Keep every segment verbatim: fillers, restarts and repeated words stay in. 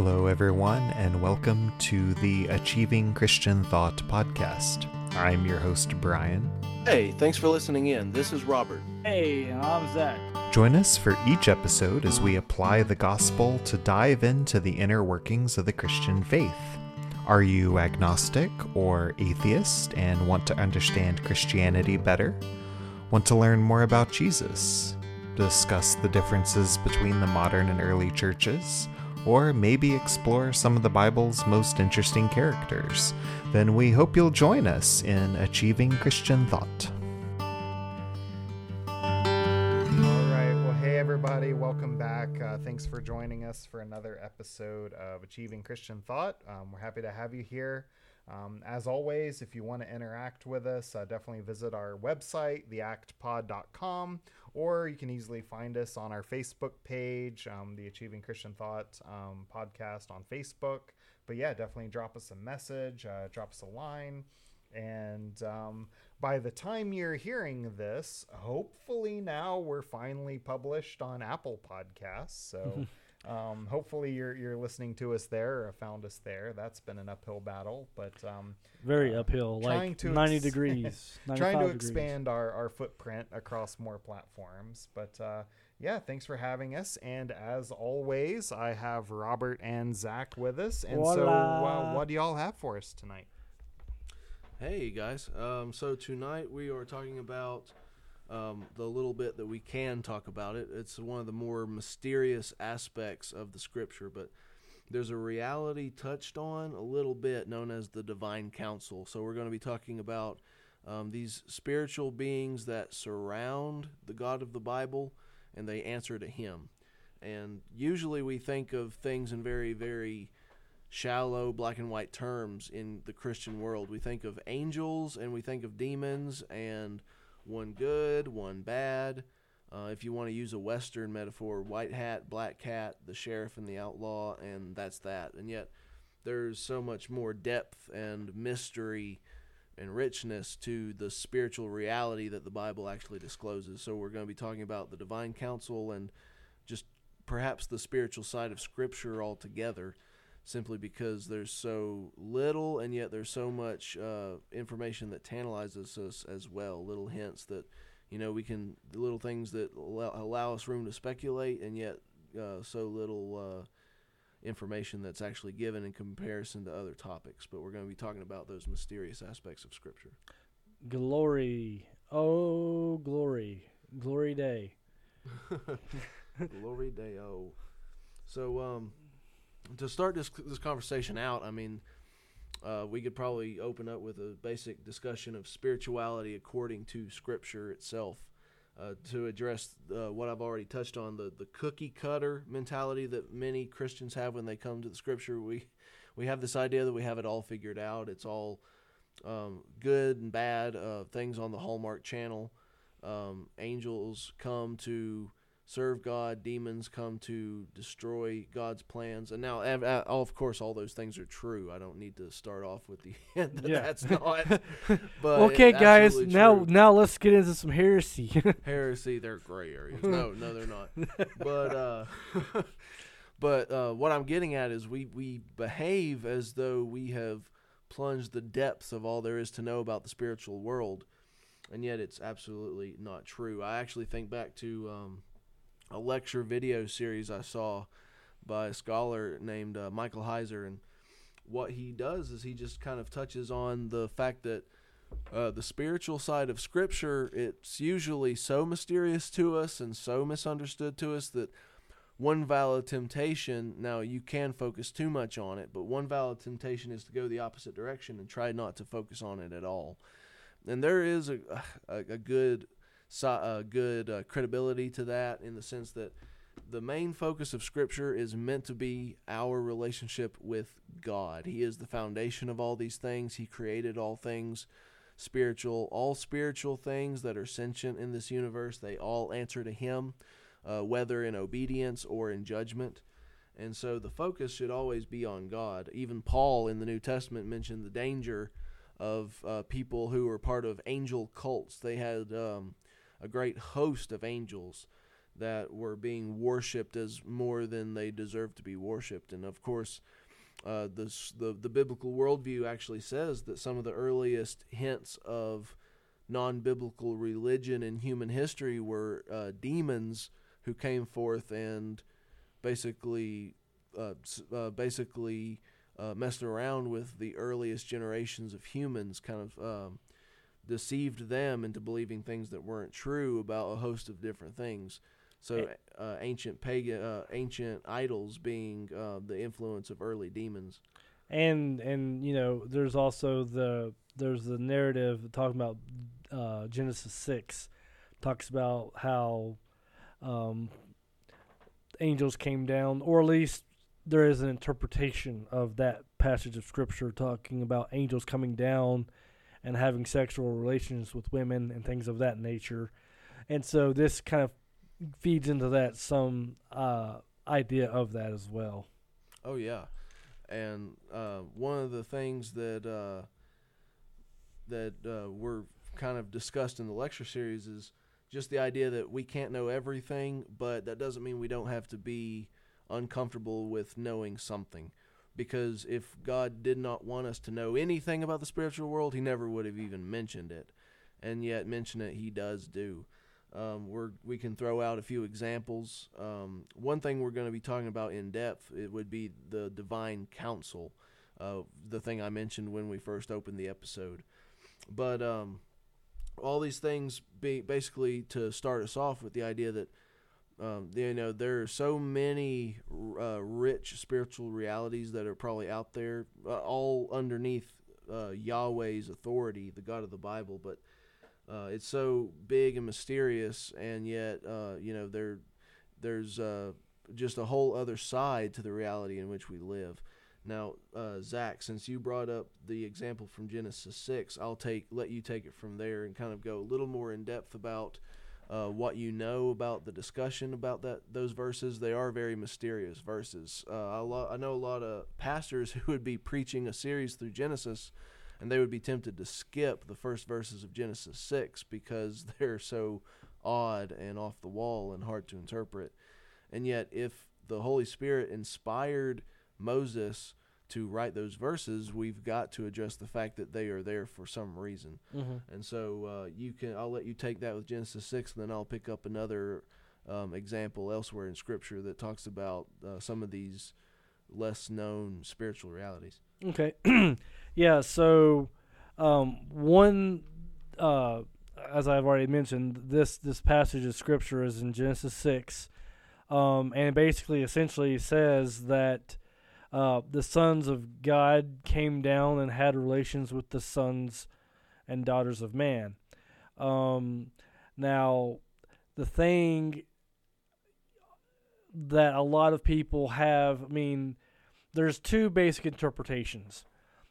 Hello, everyone, and welcome to the Achieving Christian Thought Podcast. I'm your host, Brian. Hey, thanks for listening in. This is Robert. Hey, I'm Zach. Join us for each episode as we apply the gospel to dive into the inner workings of the Christian faith. Are you agnostic or atheist and want to understand Christianity better? Want to learn more about Jesus? Discuss the differences between the modern and early churches? Or maybe explore some of the Bible's most interesting characters? Then we hope you'll join us in Achieving Christian Thought. All right. Well, hey, everybody. Welcome back. Uh, thanks for joining us for another episode of Achieving Christian Thought. Um, we're happy to have you here. Um, as always, if you want to interact with us, uh, definitely visit our website, the act pod dot com, or you can easily find us on our Facebook page, um, the Achieving Christian Thought um, podcast on Facebook. But yeah, definitely drop us a message, uh, drop us a line. And um, by the time you're hearing this, hopefully now we're finally published on Apple Podcasts. So Um, hopefully you're you're listening to us there or found us there. That's been an uphill battle, but um, very uh, uphill, like ninety ex- degrees, trying to degrees. expand our, our footprint across more platforms. But uh, yeah, thanks for having us. And as always, I have Robert and Zach with us. And Hola. so uh, what do y'all have for us tonight? Hey guys. Um, so tonight we are talking about Um, the little bit that we can talk about it. It's one of the more mysterious aspects of the scripture, but there's a reality touched on a little bit known as the Divine Council. So we're going to be talking about um, these spiritual beings that surround the God of the Bible, and they answer to him. And usually we think of things in very, very shallow black and white terms in the Christian world. We think of angels, and we think of demons, and one good, one bad. Uh, if you want to use a Western metaphor, white hat, black cat, the sheriff and the outlaw, and that's that. And yet there's so much more depth and mystery and richness to the spiritual reality that the Bible actually discloses. So we're going to be talking about the Divine Council and just perhaps the spiritual side of Scripture altogether, simply because there's so little, and yet there's so much uh, information that tantalizes us as well. Little hints that, you know, we can, little things that allow, allow us room to speculate, and yet uh, so little uh, information that's actually given in comparison to other topics. But we're going to be talking about those mysterious aspects of Scripture. Glory. Oh, glory. Glory day. Glory day, oh. So, um... to start this this conversation out, I mean, uh, we could probably open up with a basic discussion of spirituality according to Scripture itself, uh, to address uh, what I've already touched on, the, the cookie-cutter mentality that many Christians have when they come to the Scripture. We we have this idea that we have it all figured out. It's all um, good and bad, uh, things on the Hallmark Channel. Um, angels come to serve God, demons come to destroy God's plans. And now, of course, all those things are true. I don't need to start off with the end that yeah. that's not. But okay, guys, now true. now let's get into some heresy. Heresy, they're gray areas. No, no, they're not. But uh, but uh, what I'm getting at is we, we behave as though we have plunged the depths of all there is to know about the spiritual world, and yet it's absolutely not true. I actually think back to Um, a lecture video series I saw by a scholar named uh, Michael Heiser, and what he does is he just kind of touches on the fact that uh, the spiritual side of Scripture, it's usually so mysterious to us and so misunderstood to us that one valid temptation, now you can focus too much on it, but one valid temptation is to go the opposite direction and try not to focus on it at all. And there is a, a, a good So, uh, good uh, credibility to that, in the sense that the main focus of Scripture is meant to be our relationship with God. He is the foundation of all these things. He created all things spiritual. All spiritual things that are sentient in this universe, they all answer to him, uh, whether in obedience or in judgment. And so the focus should always be on God. Even Paul in the New Testament mentioned the danger of uh, people who were part of angel cults. They had Um, a great host of angels that were being worshipped as more than they deserved to be worshipped. And of course, uh, the, the the biblical worldview actually says that some of the earliest hints of non-biblical religion in human history were uh, demons who came forth and basically uh, uh, basically uh, messed around with the earliest generations of humans, kind of um, deceived them into believing things that weren't true about a host of different things. So uh, ancient pagan, uh, ancient idols being uh, the influence of early demons. And and you know, there's also the there's the narrative talking about uh, Genesis six, talks about how um, angels came down, or at least there is an interpretation of that passage of scripture talking about angels coming down and having sexual relations with women and things of that nature. And so this kind of feeds into that some uh, idea of that as well. Oh, yeah. And uh, one of the things that uh, that uh, were kind of discussed in the lecture series is just the idea that we can't know everything, but that doesn't mean we don't have to be uncomfortable with knowing something. Because if God did not want us to know anything about the spiritual world, he never would have even mentioned it. And yet mention it he does do. Um, we're, we can throw out a few examples. Um, one thing we're going to be talking about in depth, it would be the Divine Council, uh, the thing I mentioned when we first opened the episode. But um, all these things be basically to start us off with the idea that um, you know, there are so many uh, rich spiritual realities that are probably out there, uh, all underneath uh, Yahweh's authority, the God of the Bible, but Uh, it's so big and mysterious, and yet, uh, you know, there, there's uh, just a whole other side to the reality in which we live. Now, uh, Zach, since you brought up the example from Genesis six, I'll take let you take it from there and kind of go a little more in depth about uh, what you know about the discussion about that those verses. They are very mysterious verses. Uh, I, lo- I know a lot of pastors who would be preaching a series through Genesis, and they would be tempted to skip the first verses of Genesis six because they're so odd and off the wall and hard to interpret. And yet, if the Holy Spirit inspired Moses to write those verses, we've got to address the fact that they are there for some reason. Mm-hmm. And so uh, you can, I'll let you take that with Genesis six, and then I'll pick up another um, example elsewhere in Scripture that talks about uh, some of these less known spiritual realities. Okay. Yeah, so um, one, uh, as I've already mentioned, this, this passage of Scripture is in Genesis six, um, and basically essentially says that uh, the sons of God came down and had relations with the sons and daughters of man. Um, now, the thing that a lot of people have, I mean, there's two basic interpretations.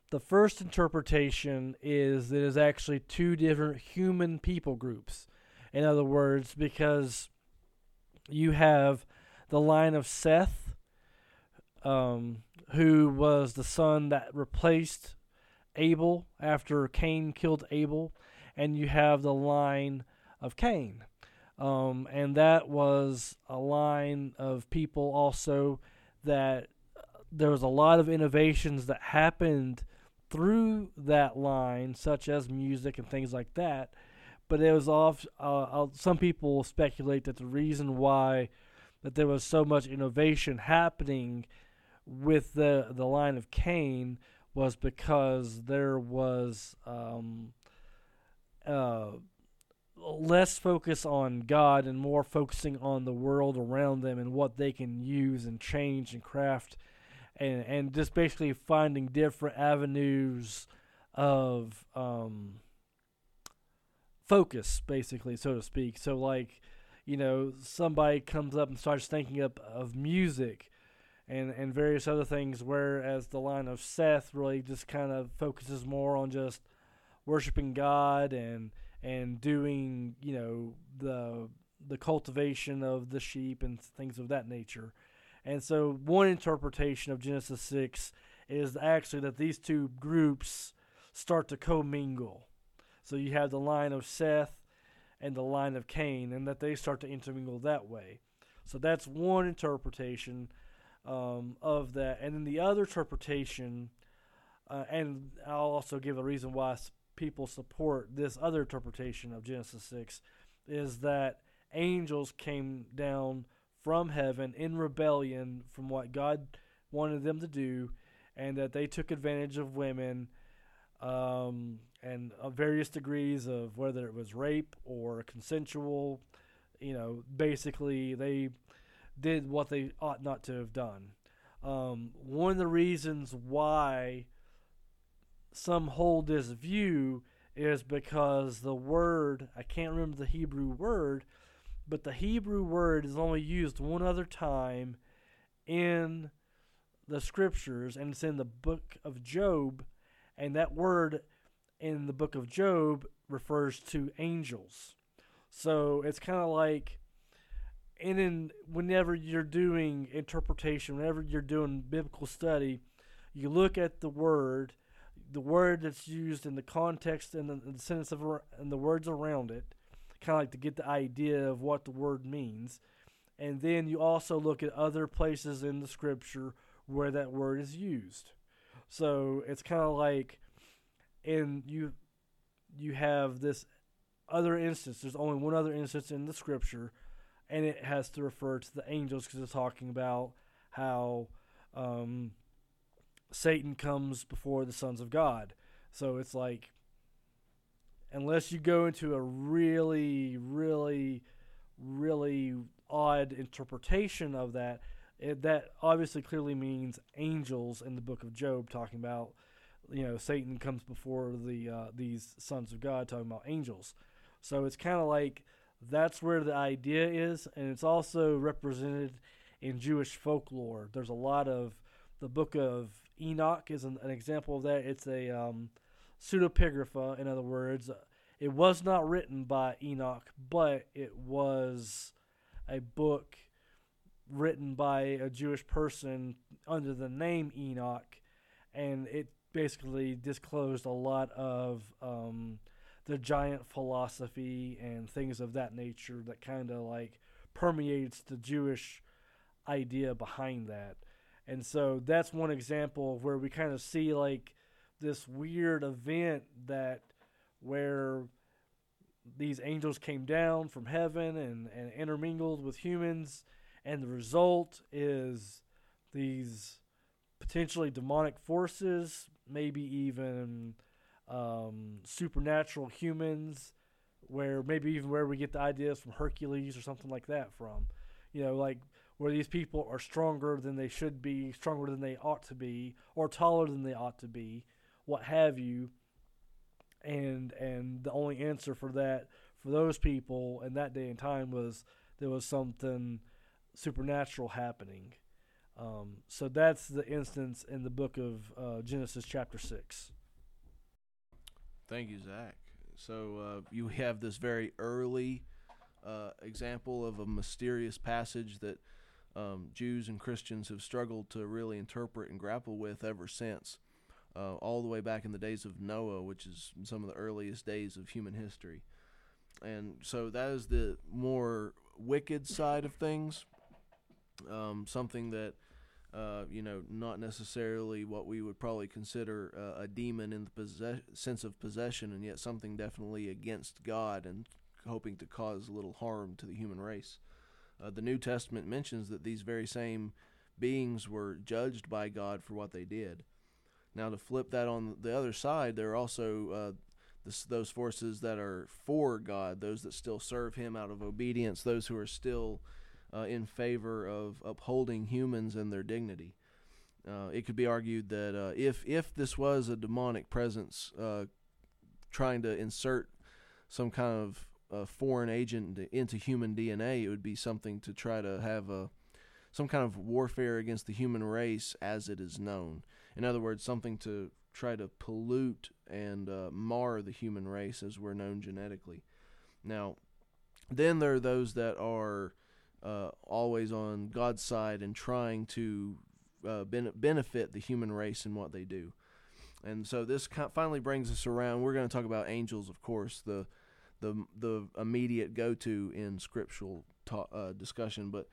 The first interpretation is that it's actually two different human people groups. In other words, because you have the line of Seth, um, who was the son that replaced Abel after Cain killed Abel, and you have the line of Cain. Um, and that was a line of people also that there was a lot of innovations that happened through that line, such as music and things like that. But it was off. Uh, some people speculate that the reason why that there was so much innovation happening with the the line of Cain was because there was um, uh, less focus on God and more focusing on the world around them and what they can use and change and craft. And and just basically finding different avenues of um, focus, basically, so to speak. So, like, you know, somebody comes up and starts thinking up of music and, and various other things, whereas the line of Seth really just kind of focuses more on just worshiping God and and doing, you know, the the cultivation of the sheep and things of that nature. And so one interpretation of Genesis six is actually that these two groups start to commingle. So you have the line of Seth and the line of Cain, and that they start to intermingle that way. So that's one interpretation um, of that. And then the other interpretation, uh, and I'll also give a reason why people support this other interpretation of Genesis six, is that angels came down from heaven in rebellion from what God wanted them to do, and that they took advantage of women um, and uh, various degrees of whether it was rape or consensual. You know, basically they did what they ought not to have done. Um, one of the reasons why some hold this view is because the word, I can't remember the Hebrew word, but the Hebrew word is only used one other time in the scriptures, and it's in the book of Job, and that word in the book of Job refers to angels. So it's kind of like, and in whenever you're doing interpretation, whenever you're doing biblical study, you look at the word, the word that's used in the context and the, the sentence of and the words around it, kind of like to get the idea of what the word means. And then you also look at other places in the scripture where that word is used. So it's kind of like, and you you have this other instance. There's only one other instance in the scripture, and it has to refer to the angels because it's talking about how um, Satan comes before the sons of God. So it's like, unless you go into a really, really, really odd interpretation of that, it, that obviously clearly means angels in the book of Job, talking about, you know, Satan comes before the uh, these sons of God, talking about angels. So it's kind of like that's where the idea is, and it's also represented in Jewish folklore. There's a lot of the book of Enoch is an, an example of that. It's a um, pseudepigrapha, in other words. It was not written by Enoch, but it was a book written by a Jewish person under the name Enoch, and it basically disclosed a lot of um, the giant philosophy and things of that nature that kind of like permeates the Jewish idea behind that. And so that's one example of where we kind of see like this weird event that where these angels came down from heaven and, and intermingled with humans, and the result is these potentially demonic forces, maybe even um, supernatural humans, where maybe even where we get the ideas from Hercules or something like that from, you know, like where these people are stronger than they should be, stronger than they ought to be, or taller than they ought to be, what have you. And and the only answer for that, for those people in that day and time, was there was something supernatural happening. Um, so that's the instance in the book of uh, Genesis chapter six. Thank you, Zach. So uh, you have this very early uh, example of a mysterious passage that um, Jews and Christians have struggled to really interpret and grapple with ever since, uh, all the way back in the days of Noah, which is some of the earliest days of human history. And so that is the more wicked side of things. Um, something that, uh, you know, not necessarily what we would probably consider uh, a demon in the possess- sense of possession, and yet something definitely against God and hoping to cause little harm to the human race. Uh, the New Testament mentions that these very same beings were judged by God for what they did. Now, to flip that on the other side, there are also uh, this, those forces that are for God, those that still serve Him out of obedience, those who are still Uh, in favor of upholding humans and their dignity. Uh, it could be argued that uh, if if this was a demonic presence uh, trying to insert some kind of uh, foreign agent into human D N A, it would be something to try to have a some kind of warfare against the human race as it is known. In other words, something to try to pollute and uh, mar the human race as we're known genetically. Now, then there are those that are Uh, always on God's side and trying to uh, ben- benefit the human race in what they do. And so this co- finally brings us around. We're going to talk about angels, of course, the the the immediate go-to in scriptural ta- uh, discussion. But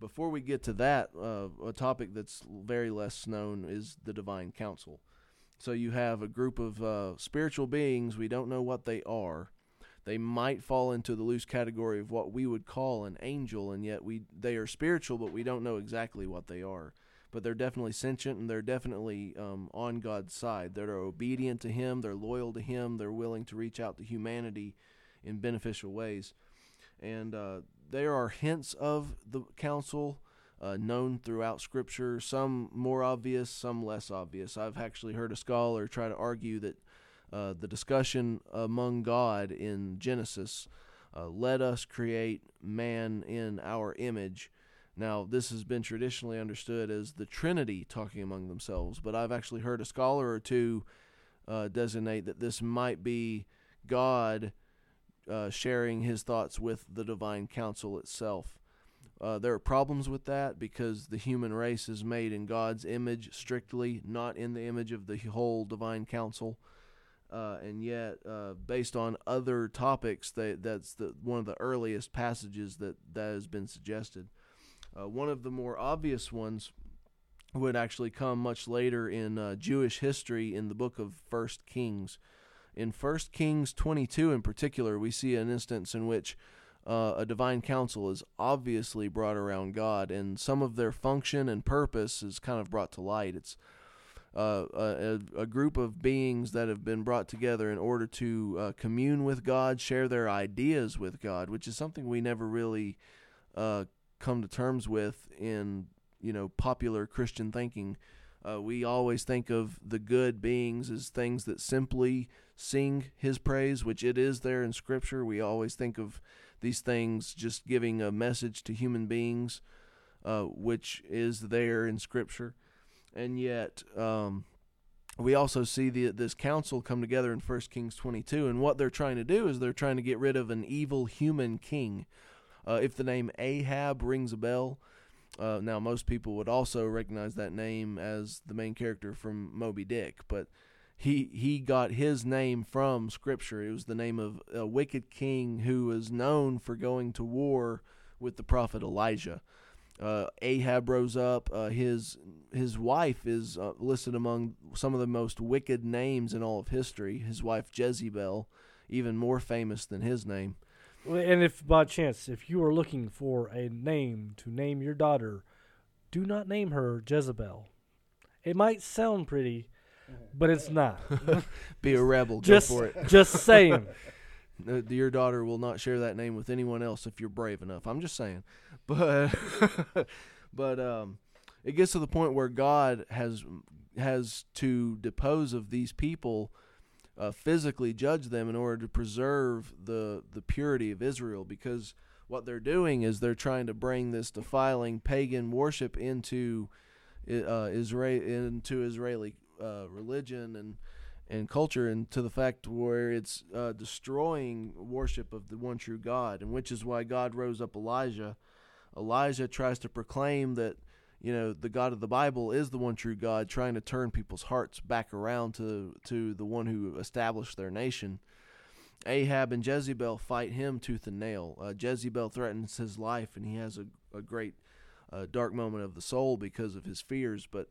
before we get to that, uh, a topic that's very less known is the Divine Council. So you have a group of uh, spiritual beings. We don't know what they are. They might fall into the loose category of what we would call an angel, and yet we they are spiritual, but we don't know exactly what they are. But they're definitely sentient, and they're definitely um, on God's side. They're obedient to Him. They're loyal to Him. They're willing to reach out to humanity in beneficial ways. And uh, there are hints of the council uh, known throughout Scripture, some more obvious, some less obvious. I've actually heard a scholar try to argue that uh, the discussion among God in Genesis, uh, let us create man in our image. Now, this has been traditionally understood as the Trinity talking among themselves, but I've actually heard a scholar or two uh, designate that this might be God uh, sharing his thoughts with the Divine Council itself. Uh, there are problems with that because the human race is made in God's image strictly, not in the image of the whole Divine Council. Uh, and yet, uh, based on other topics, they, that's the, one of the earliest passages that, that has been suggested. Uh, one of the more obvious ones would actually come much later in uh, Jewish history in the book of First Kings. In First Kings twenty-two in particular, we see an instance in which uh, a divine council is obviously brought around God, and some of their function and purpose is kind of brought to light. It's uh, a, a group of beings that have been brought together in order to uh, commune with God, share their ideas with God, which is something we never really uh come to terms with in, you know, popular Christian thinking. Uh, we always think of the good beings as things that simply sing his praise, which it is there in Scripture. We always think of these things just giving a message to human beings, uh, which is there in Scripture. And yet um, we also see the, this council come together in First Kings twenty-two, and what they're trying to do is they're trying to get rid of an evil human king. Uh, if the name Ahab rings a bell, uh, now most people would also recognize that name as the main character from Moby Dick, but he he got his name from Scripture. It was the name of a wicked king who was known for going to war with the prophet Elijah. Uh, Ahab rose up. Uh, his his wife is uh, listed among some of the most wicked names in all of history. His wife Jezebel, even more famous than his name. And if by chance, if you are looking for a name to name your daughter, do not name her Jezebel. It might sound pretty, but it's not. Be a rebel. Just, go for it. Just saying. Your daughter will not share that name with anyone else if you're brave enough. I'm just saying. But but um, it gets to the point where God has has to depose of these people, Uh, physically judge them in order to preserve the the purity of Israel, because what they're doing is they're trying to bring this defiling pagan worship into uh, Israel into Israeli uh, religion and and culture, and to the fact where it's uh, destroying worship of the one true God, and which is why God rose up Elijah. Elijah tries to proclaim that, you know, the God of the Bible is the one true God, trying to turn people's hearts back around to to the one who established their nation. Ahab and Jezebel fight him tooth and nail. Uh, Jezebel threatens his life, and he has a, a great uh, dark moment of the soul because of his fears. But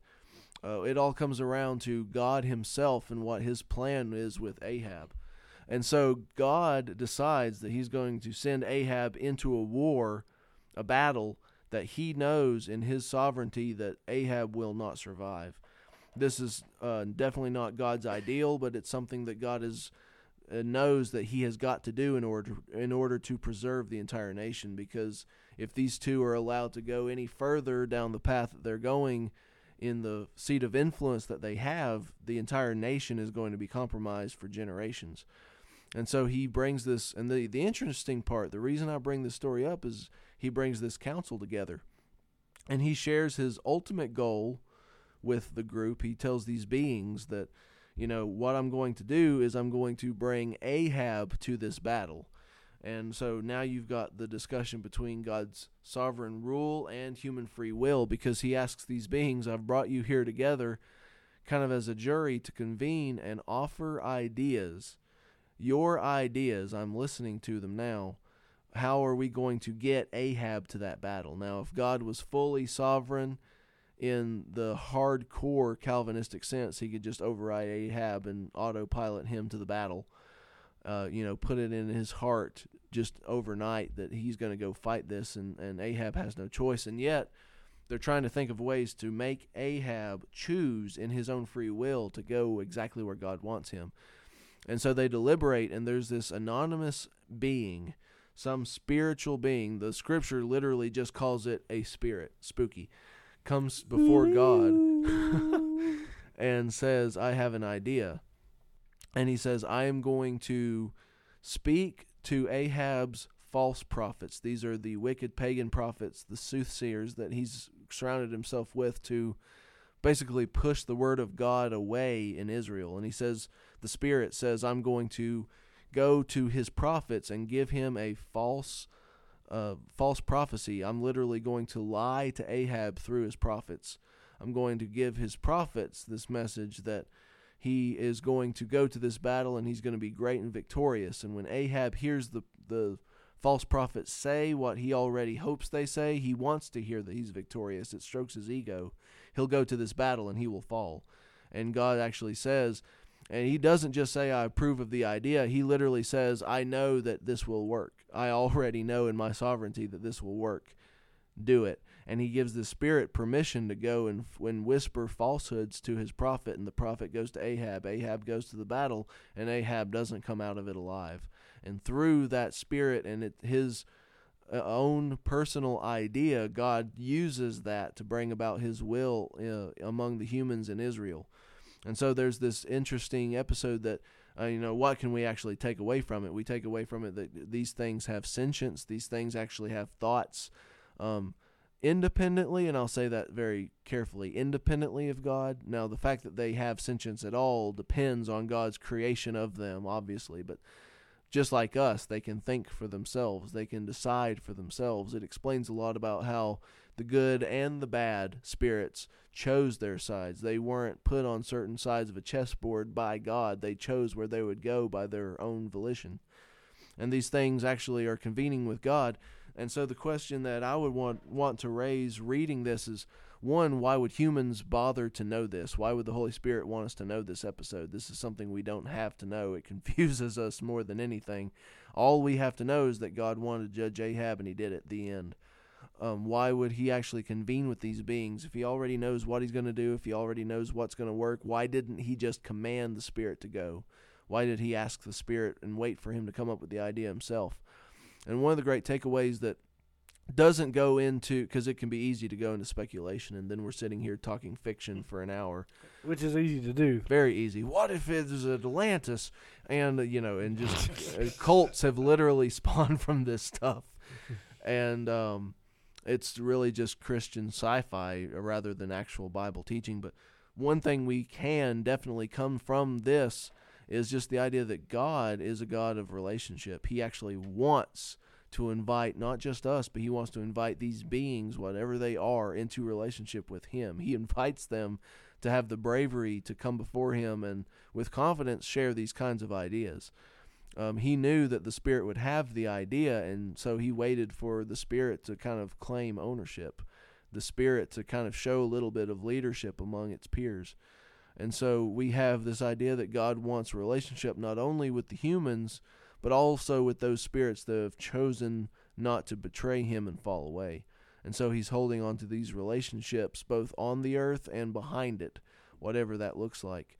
uh, it all comes around to God himself and what his plan is with Ahab. And so God decides that he's going to send Ahab into a war, a battle, that he knows in his sovereignty that Ahab will not survive. This is uh, definitely not God's ideal, but it's something that God is uh, knows that he has got to do in order to, in order to preserve the entire nation, because if these two are allowed to go any further down the path that they're going in the seat of influence that they have, the entire nation is going to be compromised for generations. And so he brings this, and the, the interesting part, the reason I bring this story up is he brings this council together, and he shares his ultimate goal with the group. He tells these beings that, you know, what I'm going to do is I'm going to bring Ahab to this battle. And so now you've got the discussion between God's sovereign rule and human free will, because he asks these beings, I've brought you here together kind of as a jury to convene and offer ideas your ideas, I'm listening to them now. How are we going to get Ahab to that battle? Now, if God was fully sovereign in the hardcore Calvinistic sense, he could just override Ahab and autopilot him to the battle. Uh, you know, put it in his heart just overnight that he's going to go fight this, and, and Ahab has no choice. And yet, they're trying to think of ways to make Ahab choose in his own free will to go exactly where God wants him. And so they deliberate, and there's this anonymous being, some spiritual being. The scripture literally just calls it a spirit, spooky, comes before God and says, I have an idea. And he says, I am going to speak to Ahab's false prophets. These are the wicked pagan prophets, the soothsayers that he's surrounded himself with to basically push the word of God away in Israel. And he says, the Spirit says, I'm going to go to his prophets and give him a false uh, false prophecy. I'm literally going to lie to Ahab through his prophets. I'm going to give his prophets this message that he is going to go to this battle and he's going to be great and victorious. And when Ahab hears the, the false prophets say what he already hopes they say, he wants to hear that he's victorious. It strokes his ego. He'll go to this battle and he will fall. And God actually says... And he doesn't just say, I approve of the idea. He literally says, I know that this will work. I already know in my sovereignty that this will work. Do it. And he gives the Spirit permission to go and, and whisper falsehoods to his prophet. And the prophet goes to Ahab. Ahab goes to the battle, and Ahab doesn't come out of it alive. And through that Spirit and it, his own personal idea, God uses that to bring about his will uh, among the humans in Israel. And so there's this interesting episode that, uh, you know, what can we actually take away from it? We take away from it that these things have sentience. These things actually have thoughts um, independently, and I'll say that very carefully, independently of God. Now, the fact that they have sentience at all depends on God's creation of them, obviously, but just like us, they can think for themselves. They can decide for themselves. It explains a lot about how the good and the bad spirits chose their sides. They weren't put on certain sides of a chessboard by God. They chose where they would go by their own volition. And these things actually are convening with God. And so the question that I would want, want to raise reading this is, one, why would humans bother to know this? Why would the Holy Spirit want us to know this episode? This is something we don't have to know. It confuses us more than anything. All we have to know is that God wanted to judge Ahab, and he did it. The end. Um, why would he actually convene with these beings? If he already knows what he's going to do, if he already knows what's going to work, why didn't he just command the Spirit to go? Why did he ask the Spirit and wait for him to come up with the idea himself? And one of the great takeaways that doesn't go into, because it can be easy to go into speculation, and then we're sitting here talking fiction for an hour. Which is easy to do. Very easy. What if it's Atlantis? And, you know, and just cults have literally spawned from this stuff. And, um... it's really just Christian sci-fi rather than actual Bible teaching. But one thing we can definitely come from this is just the idea that God is a God of relationship. He actually wants to invite not just us, but he wants to invite these beings, whatever they are, into relationship with him. He invites them to have the bravery to come before him and with confidence share these kinds of ideas. Um, he knew that the Spirit would have the idea, and so he waited for the Spirit to kind of claim ownership, the Spirit to kind of show a little bit of leadership among its peers. And so we have this idea that God wants relationship not only with the humans, but also with those spirits that have chosen not to betray him and fall away. And so he's holding on to these relationships both on the earth and behind it, whatever that looks like.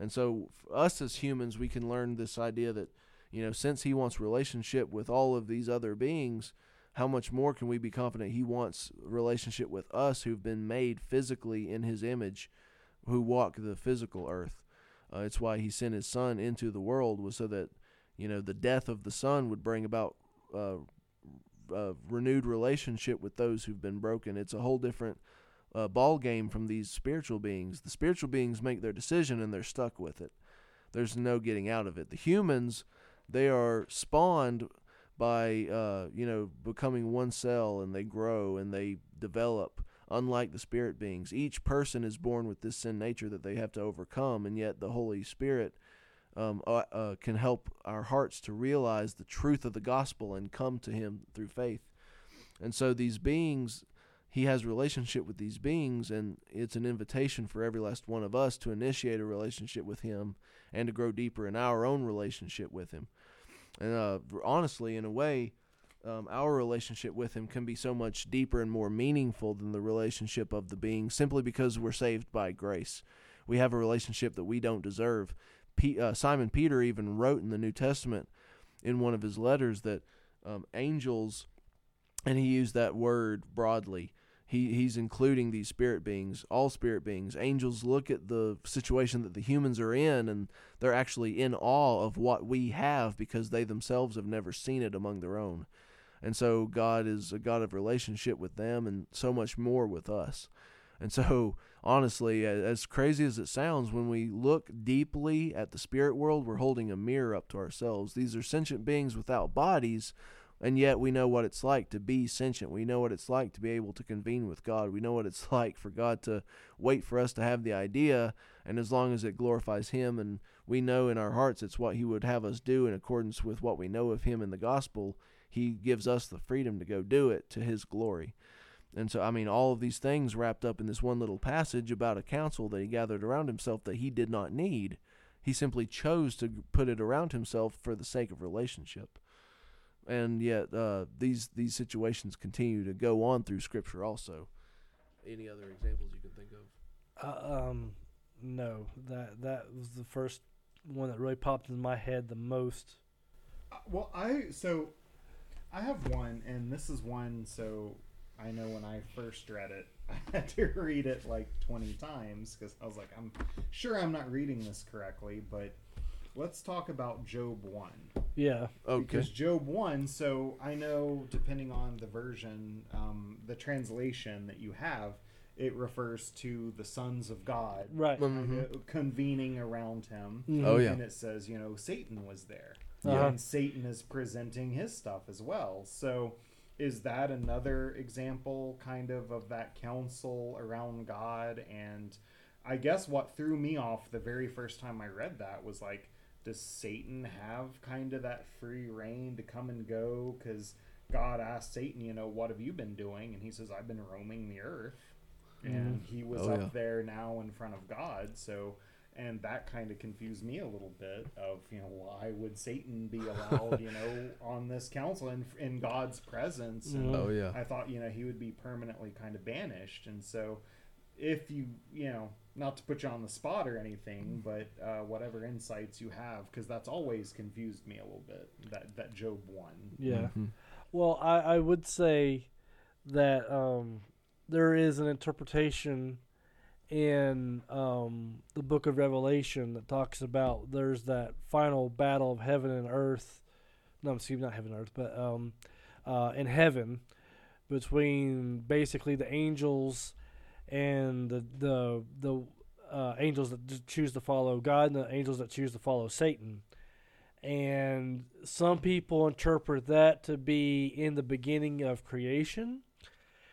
And so for us as humans, we can learn this idea that, you know, since he wants relationship with all of these other beings, how much more can we be confident he wants relationship with us who've been made physically in his image, who walk the physical earth. Uh, it's why he sent his son into the world, was so that, you know, the death of the son would bring about uh, uh, renewed relationship with those who've been broken. It's a whole different uh, ball game from these spiritual beings. The spiritual beings make their decision and they're stuck with it. There's no getting out of it. The humans... they are spawned by, uh, you know, becoming one cell, and they grow and they develop, unlike the spirit beings. Each person is born with this sin nature that they have to overcome, and yet the Holy Spirit um, uh, uh, can help our hearts to realize the truth of the gospel and come to him through faith. And so these beings, he has a relationship with these beings, and it's an invitation for every last one of us to initiate a relationship with him and to grow deeper in our own relationship with him. And uh, honestly, in a way, um, our relationship with him can be so much deeper and more meaningful than the relationship of the being, simply because we're saved by grace. We have a relationship that we don't deserve. P- uh, Simon Peter even wrote in the New Testament in one of his letters that um, angels, and he used that word broadly, He he's including these spirit beings, all spirit beings. Angels look at the situation that the humans are in, and they're actually in awe of what we have because they themselves have never seen it among their own. And so God is a God of relationship with them and so much more with us. And so honestly, as crazy as it sounds, when we look deeply at the spirit world, we're holding a mirror up to ourselves. These are sentient beings without bodies, and yet we know what it's like to be sentient. We know what it's like to be able to convene with God. We know what it's like for God to wait for us to have the idea, and as long as it glorifies him, and we know in our hearts it's what he would have us do in accordance with what we know of him in the gospel, he gives us the freedom to go do it to his glory. And so, I mean, all of these things wrapped up in this one little passage about a council that he gathered around himself that he did not need. He simply chose to put it around himself for the sake of relationship. And yet uh, these these situations continue to go on through Scripture also. Any other examples you can think of? Uh, um, no, that that was the first one that really popped in my head the most. Uh, well, I so I have one, and this is one, so I know when I first read it, I had to read it like twenty times because I was like, I'm sure I'm not reading this correctly, but... Let's talk about Job one. Yeah. Okay. Because Job one, so I know depending on the version, um, the translation that you have, it refers to the sons of God. Right. Mm-hmm. Convening around him. Mm-hmm. Oh, yeah. And it says, you know, Satan was there. Uh-huh. And Satan is presenting his stuff as well. So is that another example kind of of that counsel around God? And I guess what threw me off the very first time I read that was like, does Satan have kind of that free reign to come and go? Because God asked Satan, you know, what have you been doing? And he says, I've been roaming the earth. Mm. And he was oh, up yeah. there now in front of God. So, and that kind of confused me a little bit of, you know, why would Satan be allowed, you know, on this council and in, in God's presence? And oh, yeah. I thought, you know, he would be permanently kind of banished. And so if you, you know, not to put you on the spot or anything, but uh, whatever insights you have, because that's always confused me a little bit, that that Job one. Yeah. Mm-hmm. Well, I, I would say that um, there is an interpretation in um, the book of Revelation that talks about there's that final battle of heaven and earth. No, excuse me, not heaven and earth, but um, uh, in heaven between basically the angels and the the the uh, angels that choose to follow God and the angels that choose to follow Satan. And some people interpret that to be in the beginning of creation,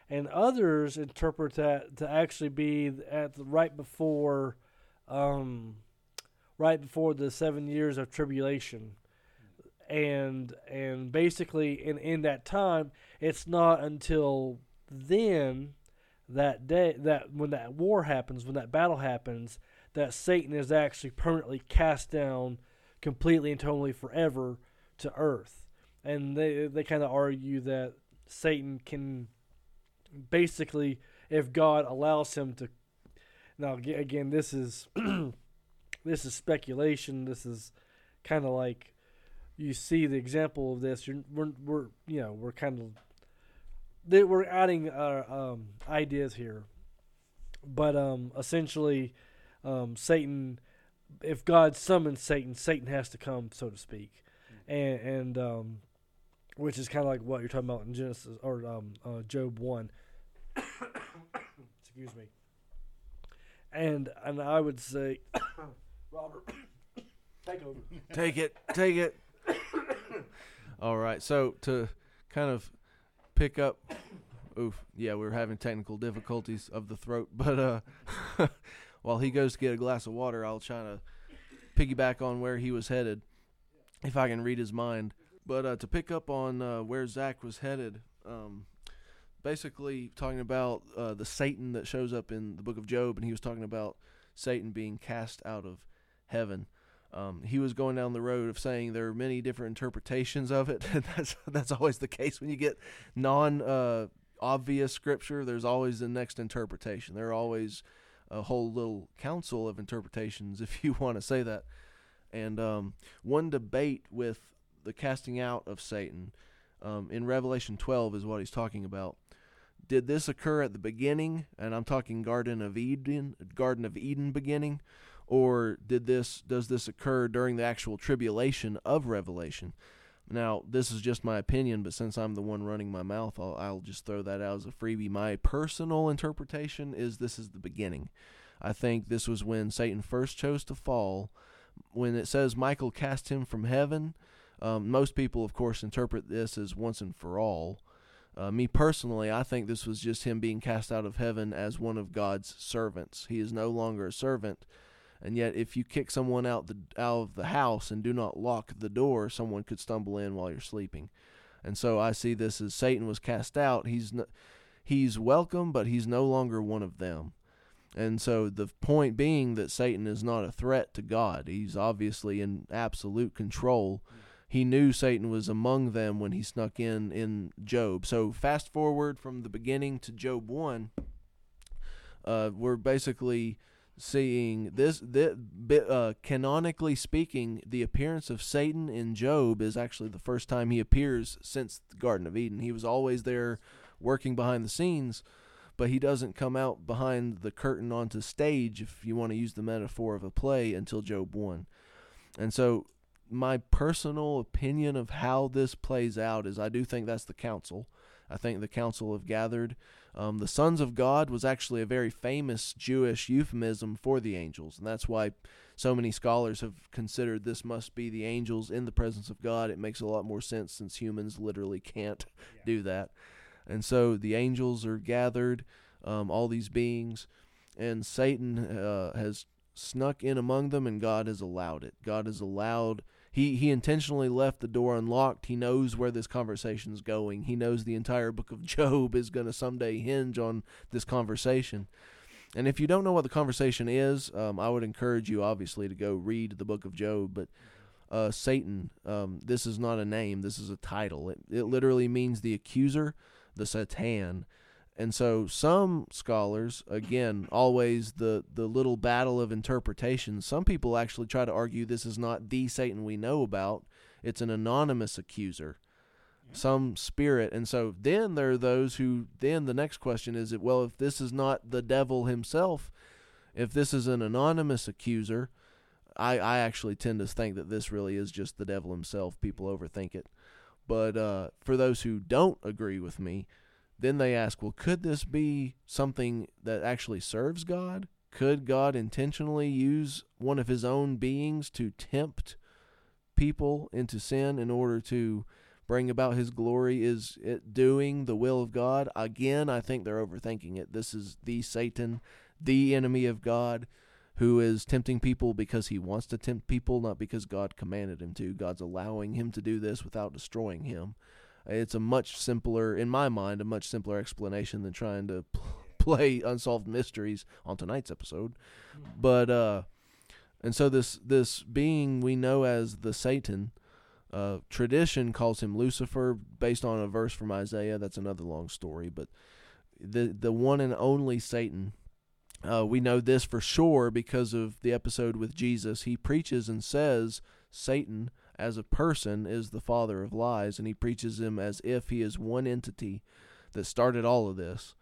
and others interpret that to actually be at the, right before um, right before the seven years of tribulation. And and basically in, in that time, it's not until then that day, that when that war happens, when that battle happens, that Satan is actually permanently cast down completely and totally forever to earth. And they they kind of argue that Satan can basically, if God allows him to, now again, this is this is speculation. This is kind of like, you see the example of this. You're we're, we're you know we're kind of. That we're adding our um, ideas here, but um, essentially, um, Satan. If God summons Satan, Satan has to come, so to speak, and, and um, which is kind of like what you're talking about in Genesis or um, uh, Job one. Excuse me. And and I would say, Robert, take over. Take it, take it. All right. So to kind of. Pick up, oof, yeah, we were having technical difficulties of the throat, but uh, while he goes to get a glass of water, I'll try to piggyback on where he was headed, if I can read his mind. But uh, to pick up on uh, where Zach was headed, um, basically talking about uh, the Satan that shows up in the book of Job, and he was talking about Satan being cast out of heaven. Um, he was going down the road of saying there are many different interpretations of it, and that's that's always the case when you get non uh, obvious scripture. There's always the next interpretation. There are always a whole little council of interpretations, if you want to say that. And um, one debate with the casting out of Satan um, in Revelation twelve is what he's talking about. Did this occur at the beginning? And I'm talking Garden of Eden, Garden of Eden beginning. Or did this? Does this occur during the actual tribulation of Revelation? Now, this is just my opinion, but since I'm the one running my mouth, I'll, I'll just throw that out as a freebie. My personal interpretation is this is the beginning. I think this was when Satan first chose to fall. When it says Michael cast him from heaven, um, most people, of course, interpret this as once and for all. Uh, me personally, I think this was just him being cast out of heaven as one of God's servants. He is no longer a servant. And yet, if you kick someone out the out of the house and do not lock the door, someone could stumble in while you're sleeping. And so I see this as Satan was cast out. He's no, he's welcome, but he's no longer one of them. And so the point being that Satan is not a threat to God. He's obviously in absolute control. He knew Satan was among them when he snuck in in Job. So fast forward from the beginning to Job one, uh, we're basically seeing this, this uh, canonically speaking, the appearance of Satan in Job is actually the first time he appears since the Garden of Eden. He was always there working behind the scenes, but he doesn't come out behind the curtain onto stage, if you want to use the metaphor of a play, until Job one. And so my personal opinion of how this plays out is I do think that's the council. I think the council have gathered. Um, the sons of God was actually a very famous Jewish euphemism for the angels, and that's why so many scholars have considered this must be the angels in the presence of God. It makes a lot more sense since humans literally can't yeah. do that. And so the angels are gathered, um, all these beings, and Satan uh, has snuck in among them, and God has allowed it. God has allowed He he intentionally left the door unlocked. He knows where this conversation is going. He knows the entire book of Job is going to someday hinge on this conversation. And if you don't know what the conversation is, um, I would encourage you, obviously, to go read the book of Job. But uh, Satan, um, this is not a name. This is a title. It, it literally means the accuser, the Satan. And so some scholars, again, always the, the little battle of interpretation, some people actually try to argue this is not the Satan we know about. It's an anonymous accuser, yeah. some spirit. And so then there are those who, then the next question is, well, if this is not the devil himself, if this is an anonymous accuser, I, I actually tend to think that this really is just the devil himself. People overthink it. But uh, for those who don't agree with me, then they ask, well, could this be something that actually serves God? Could God intentionally use one of his own beings to tempt people into sin in order to bring about his glory? Is it doing the will of God? Again, I think they're overthinking it. This is the Satan, the enemy of God, who is tempting people because he wants to tempt people, not because God commanded him to. God's allowing him to do this without destroying him. It's a much simpler, in my mind, a much simpler explanation than trying to pl- play Unsolved Mysteries on tonight's episode. But, uh, and so this this being we know as the Satan, uh, tradition calls him Lucifer, based on a verse from Isaiah. That's another long story. But the, the one and only Satan, uh, we know this for sure because of the episode with Jesus. He preaches and says, Satan as a person is the father of lies, and he preaches him as if he is one entity that started all of this.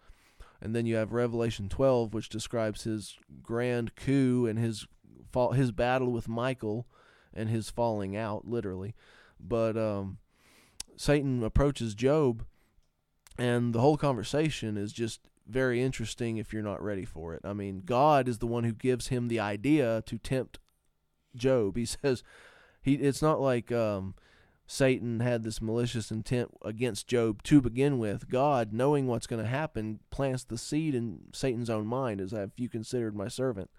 And then you have Revelation twelve, which describes his grand coup and his fall, his battle with Michael and his falling out, literally. But um, Satan approaches Job, and the whole conversation is just very interesting if you're not ready for it. I mean, God is the one who gives him the idea to tempt Job. He says, He, it's not like um, Satan had this malicious intent against Job to begin with. God, knowing what's going to happen, plants the seed in Satan's own mind, as have you considered my servant.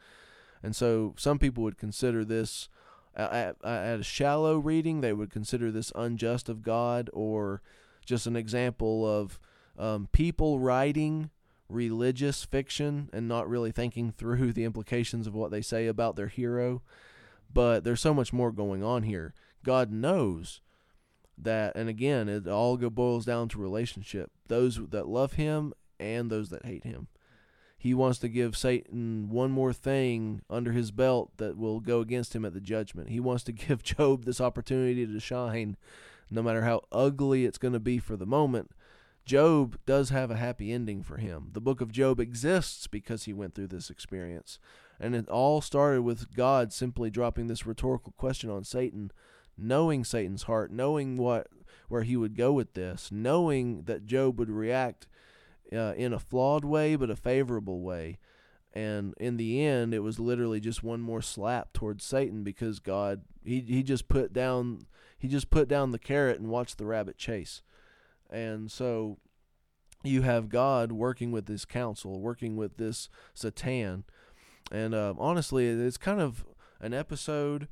And so some people would consider this At, at a shallow reading, they would consider this unjust of God, or just an example of um, people writing religious fiction and not really thinking through the implications of what they say about their hero. But there's so much more going on here. God knows that, and again, it all boils down to relationship. Those that love him and those that hate him. He wants to give Satan one more thing under his belt that will go against him at the judgment. He wants to give Job this opportunity to shine, no matter how ugly it's going to be for the moment. Job does have a happy ending for him. The book of Job exists because he went through this experience. And it all started with God simply dropping this rhetorical question on Satan, knowing Satan's heart, knowing what where he would go with this, knowing that Job would react Uh, in a flawed way, but a favorable way. And in the end, it was literally just one more slap towards Satan, because God, he he just put down, he just put down the carrot and watched the rabbit chase. And so you have God working with this council, working with this Satan. And uh, honestly, it's kind of an episode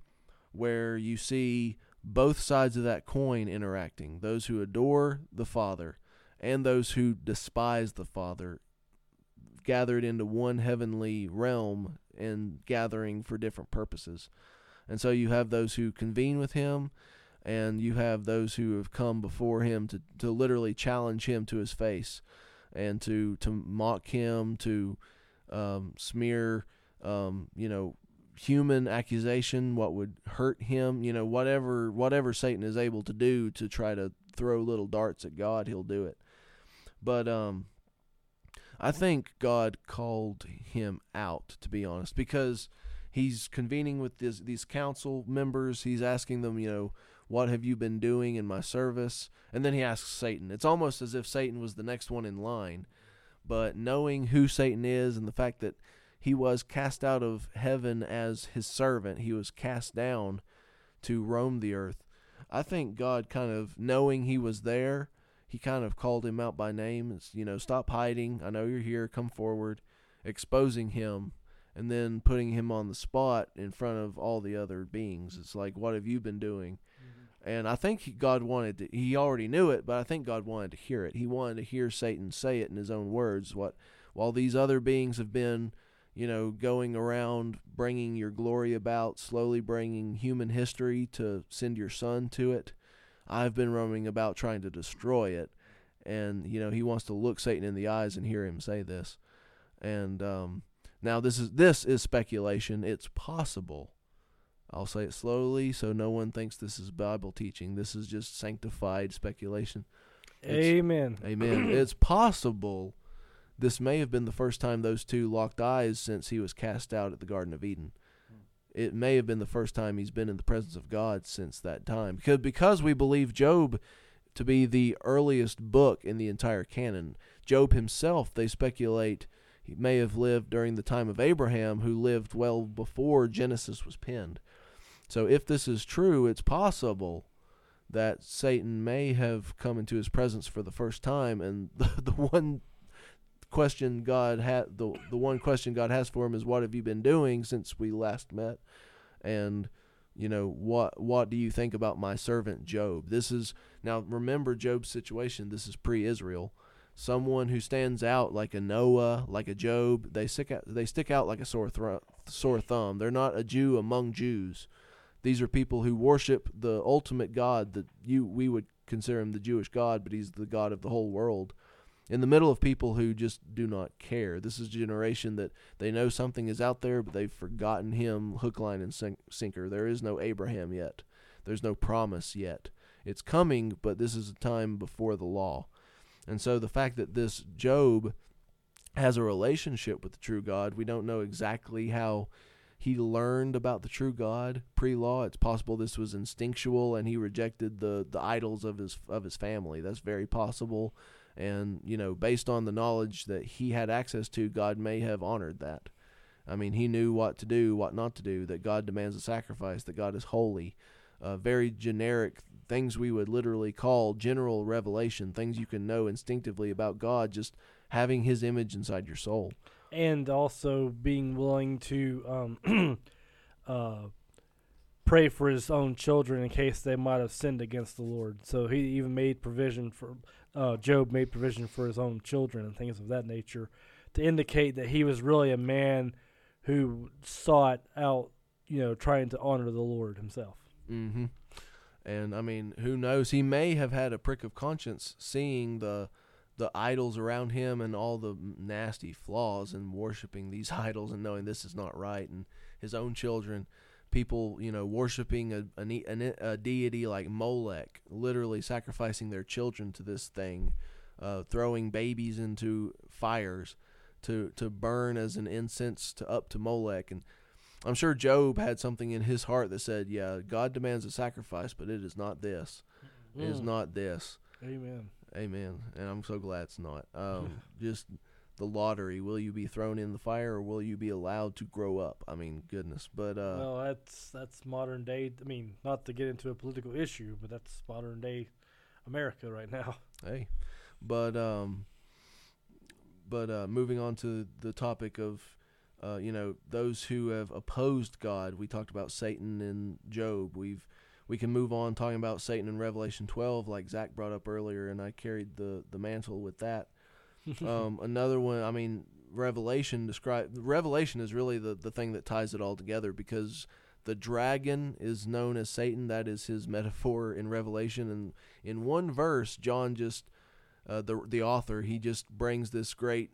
where you see both sides of that coin interacting. Those who adore the Father and those who despise the Father, gathered into one heavenly realm and gathering for different purposes. And so you have those who convene with him, and you have those who have come before him to, to literally challenge him to his face, and to, to mock him, to um, smear, um, you know, human accusation, what would hurt him, you know, whatever whatever Satan is able to do to try to throw little darts at God, he'll do it. But um, I think God called him out, to be honest, because he's convening with this, these council members. He's asking them, you know, what have you been doing in my service? And then he asks Satan. It's almost as if Satan was the next one in line. But knowing who Satan is and the fact that he was cast out of heaven as his servant, he was cast down to roam the earth. I think God, kind of knowing he was there, he kind of called him out by name. It's, you know, stop hiding. I know you're here. Come forward. Exposing him, and then putting him on the spot in front of all the other beings. It's like, what have you been doing? Mm-hmm. And I think he, God wanted to, he already knew it, but I think God wanted to hear it. He wanted to hear Satan say it in his own words. What, while these other beings have been, you know, going around bringing your glory about, slowly bringing human history to send your son to it, I've been roaming about trying to destroy it. And, you know, he wants to look Satan in the eyes and hear him say this. And um, now this is this is speculation. It's possible. I'll say it slowly so no one thinks this is Bible teaching. This is just sanctified speculation. It's, amen. Amen. It's possible this may have been the first time those two locked eyes since he was cast out at the Garden of Eden. It may have been the first time he's been in the presence of God since that time. Because, because we believe Job to be the earliest book in the entire canon. Job himself, they speculate, he may have lived during the time of Abraham, who lived well before Genesis was penned. So if this is true, it's possible that Satan may have come into his presence for the first time, and the, the one question God had the the one question God has for him is, what have you been doing since we last met? And, you know, what what do you think about my servant Job? This is, now remember Job's situation, this is pre-Israel. Someone who stands out like a Noah, like a Job, they stick out, they stick out like a sore thru- sore thumb. They're not a Jew among Jews. These are people who worship the ultimate God that you we would consider him the Jewish God, but he's the God of the whole world. In the middle of people who just do not care. This is a generation that they know something is out there, but they've forgotten him hook, line, and sink, sinker. There is no Abraham yet. There's no promise yet. It's coming, but this is a time before the law. And so the fact that this Job has a relationship with the true God, we don't know exactly how he learned about the true God pre-law. It's possible this was instinctual and he rejected the, the idols of his of his family. That's very possible. And, you know, based on the knowledge that he had access to, God may have honored that. I mean, he knew what to do, what not to do, that God demands a sacrifice, that God is holy. Uh, very generic things we would literally call general revelation, things you can know instinctively about God, just having his image inside your soul. And also being willing to um, uh, pray for his own children in case they might have sinned against the Lord. So he even made provision for, uh, Job made provision for his own children and things of that nature to indicate that he was really a man who sought out, you know, trying to honor the Lord himself. Mm-hmm. And, I mean, who knows? He may have had a prick of conscience seeing the the idols around him and all the nasty flaws and worshiping these idols and knowing this is not right, and his own children, people, you know, worshiping a, a, a deity like Molech, literally sacrificing their children to this thing, uh, throwing babies into fires to, to burn as an incense to up to Molech. And I'm sure Job had something in his heart that said, yeah, God demands a sacrifice, but it is not this. Mm. It is not this. Amen. Amen. And I'm so glad it's not. Um, just the lottery. Will you be thrown in the fire or will you be allowed to grow up? I mean, goodness. But uh, well, that's that's modern day. I mean, not to get into a political issue, but that's modern day America right now. Hey, but um, but uh, moving on to the topic of, Uh, you know, those who have opposed God. We talked about Satan and Job. We've we can move on talking about Satan in Revelation twelve, like Zach brought up earlier, and I carried the, the mantle with that. Um, another one, I mean, Revelation describe Revelation is really the, the thing that ties it all together, because the dragon is known as Satan. That is his metaphor in Revelation, and in one verse, John just uh, the the author he just brings this great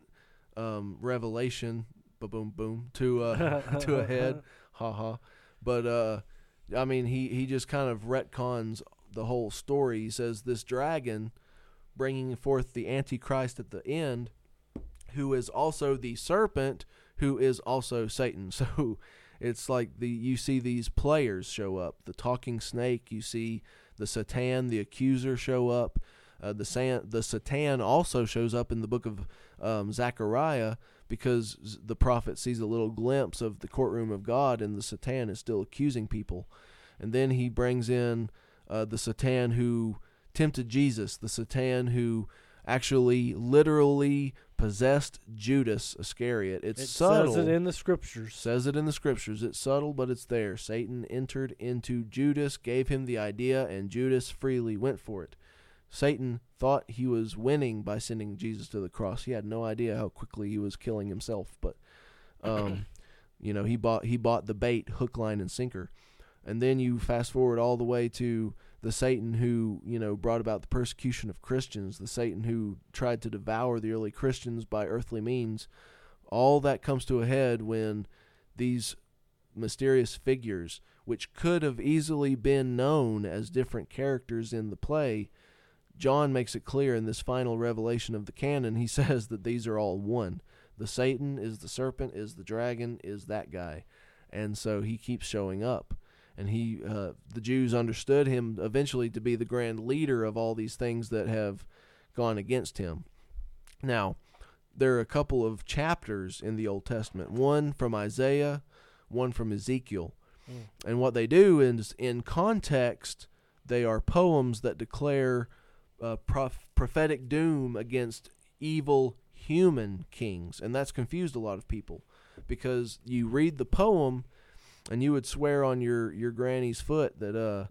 um, revelation. Boom, boom, to uh, to a head, ha ha. But uh, I mean, he, he just kind of retcons the whole story. He says this dragon, bringing forth the Antichrist at the end, who is also the serpent, who is also Satan. So it's like the you see these players show up. The talking snake, you see the Satan, the accuser show up. Uh, the san- the Satan also shows up in the book of um, Zechariah, because the prophet sees a little glimpse of the courtroom of God, and the Satan is still accusing people. And then he brings in uh, the Satan who tempted Jesus, the Satan who actually literally possessed Judas Iscariot. It's it subtle. Says it in the scriptures. Says it in the scriptures. It's subtle, but it's there. Satan entered into Judas, gave him the idea, and Judas freely went for it. Satan thought he was winning by sending Jesus to the cross. He had no idea how quickly he was killing himself, but um, you know, he bought he bought the bait, hook, line, and sinker. And then you fast forward all the way to the Satan who, you know, brought about the persecution of Christians, the Satan who tried to devour the early Christians by earthly means. All that comes to a head when these mysterious figures, which could have easily been known as different characters in the play, John makes it clear in this final revelation of the canon. He says that these are all one. The Satan is the serpent, is the dragon, is that guy. And so he keeps showing up. And he, uh, the Jews understood him eventually to be the grand leader of all these things that have gone against him. Now, there are a couple of chapters in the Old Testament, one from Isaiah, one from Ezekiel. Mm. And what they do is, in context, they are poems that declare Uh, prof- prophetic doom against evil human kings. And that's confused a lot of people, because you read the poem and you would swear on your, your granny's foot that uh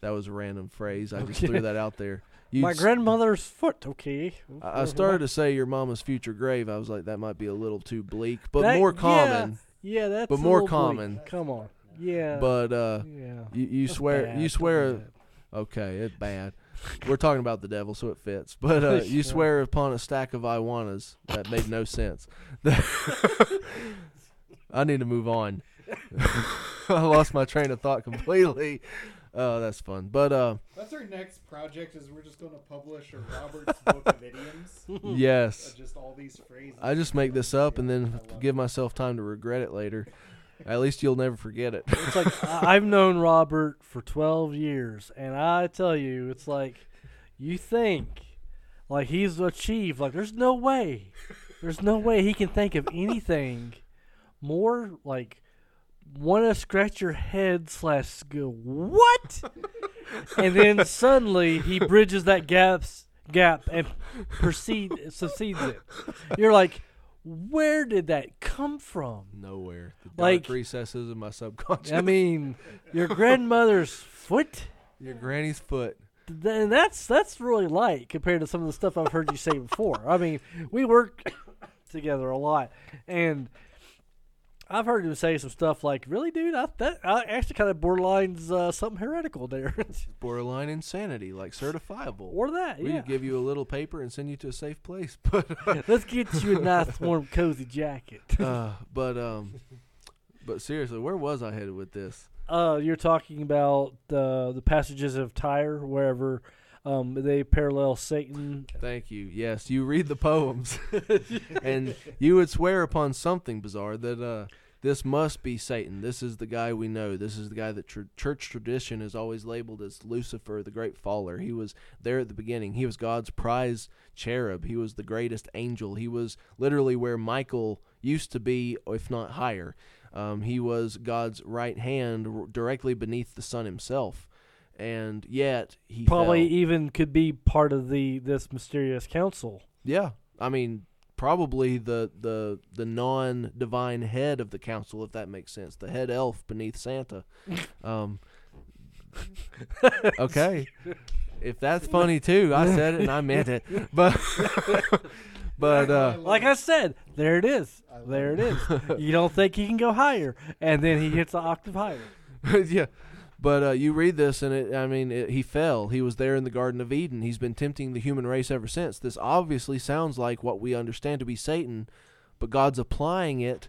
that was a random phrase. I just threw that out there. You'd My grandmother's s- foot, okay. I, I started to say your mama's future grave. I was like, that might be a little too bleak, but that, more common. Yeah, yeah that's But more common. Bleak. Come on. Yeah. But uh yeah. you, you swear bad. you swear bad. Okay, it's bad. We're talking about the devil, so it fits. But uh, you swear upon a stack of iguanas. That made no sense. I need to move on. I lost my train of thought completely. Uh, that's fun. But uh, that's our next project, is we're just going to publish a Robert's book of idioms. Yes. Uh, just all these phrases. I just make this up and then give myself time to regret it later. At least you'll never forget it. It's like I've known Robert for twelve years, and I tell you, it's like you think like he's achieved. Like there's no way, there's no way he can think of anything more like want to scratch your head slash go what, and then suddenly he bridges that gaps gap and proceed succeeds it. You're like, Where did that come from? Nowhere. The dark like, recesses of my subconscious. I mean, your grandmother's foot? Your granny's foot. And that's that's really light compared to some of the stuff I've heard you say before. I mean, we work together a lot, and I've heard him say some stuff like, really, dude, I, that I actually kind of borderlines uh, something heretical there. Borderline insanity, like certifiable. Or that, we yeah. We give you a little paper and send you to a safe place. But let's get you a nice, warm, cozy jacket. uh, but um, but seriously, where was I headed with this? Uh, you're talking about uh, the passages of Tyre, wherever um, they parallel Satan. Thank you. Yes, you read the poems. And you would swear upon something bizarre that... Uh, This must be Satan. This is the guy we know. This is the guy that tr- church tradition has always labeled as Lucifer, the great faller. He was there at the beginning. He was God's prize cherub. He was the greatest angel. He was literally where Michael used to be, if not higher. Um, he was God's right hand r- directly beneath the sun himself. And yet he probably fell. Even could be part of the this mysterious council. Yeah. I mean... Probably the, the the non-divine head of the council, if that makes sense. The head elf beneath Santa. Um, okay. If that's funny, too. I said it and I meant it. But, but uh, like I said, there it is. There it is. You don't think he can go higher. And then he hits an octave higher. Yeah. But uh, you read this, and it, I mean, it, he fell. He was there in the Garden of Eden. He's been tempting the human race ever since. This obviously sounds like what we understand to be Satan, but God's applying it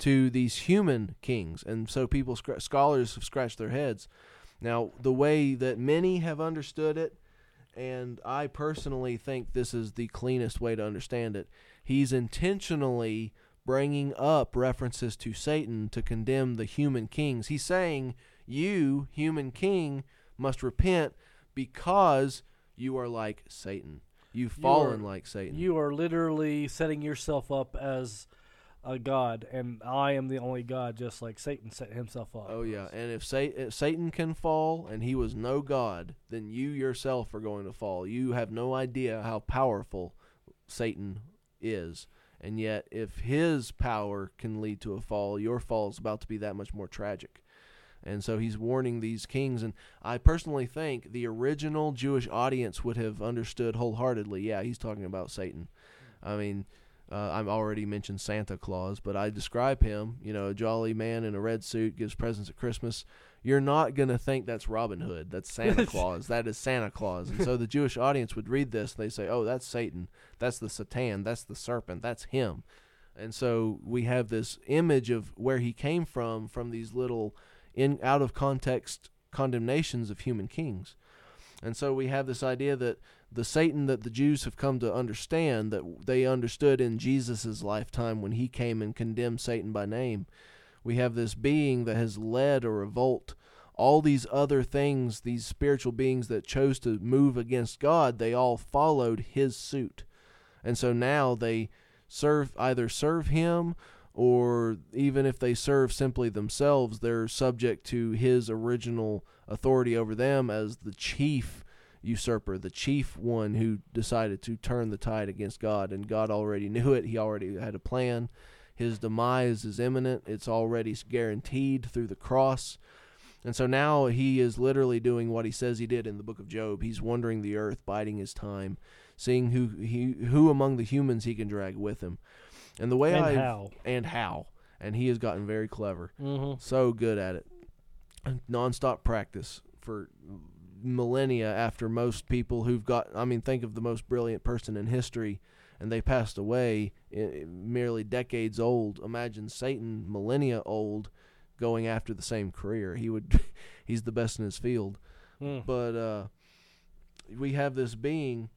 to these human kings. And so people, scr- scholars have scratched their heads. Now, the way that many have understood it, and I personally think this is the cleanest way to understand it, he's intentionally bringing up references to Satan to condemn the human kings. He's saying... You, human king, must repent because you are like Satan. You've fallen you are, like Satan. You are literally setting yourself up as a god, and I am the only god, just like Satan set himself up. Oh, yeah, and if, Sa- if Satan can fall and he was no god, then you yourself are going to fall. You have no idea how powerful Satan is, and yet if his power can lead to a fall, your fall is about to be that much more tragic. And so he's warning these kings, and I personally think the original Jewish audience would have understood wholeheartedly, yeah, he's talking about Satan. I mean, uh, I've already mentioned Santa Claus, but I describe him, you know, a jolly man in a red suit, gives presents at Christmas. You're not going to think that's Robin Hood. That's Santa Claus. That is Santa Claus. And so the Jewish audience would read this, and they say, oh, that's Satan. That's the Satan. That's the serpent. That's him. And so we have this image of where he came from, from these little... in out of context condemnations of human kings. And so we have this idea that the Satan that the Jews have come to understand, that they understood in Jesus' lifetime when he came and condemned Satan by name, we have this being that has led a revolt. All these other things, these spiritual beings that chose to move against God, they all followed his suit. And so now they serve either serve him or even if they serve simply themselves, they're subject to his original authority over them as the chief usurper, the chief one who decided to turn the tide against God. And God already knew it. He already had a plan. His demise is imminent. It's already guaranteed through the cross. And so now he is literally doing what he says he did in the book of Job. He's wandering the earth, biding his time, seeing who he, who among the humans he can drag with him. And the way I how. and how and he has gotten very clever, mm-hmm. so good at it, nonstop practice for millennia after most people who've got. I mean, think of the most brilliant person in history, and they passed away in, merely decades old. Imagine Satan, millennia old, going after the same career. He would, he's the best in his field. Mm. But uh, we have this being,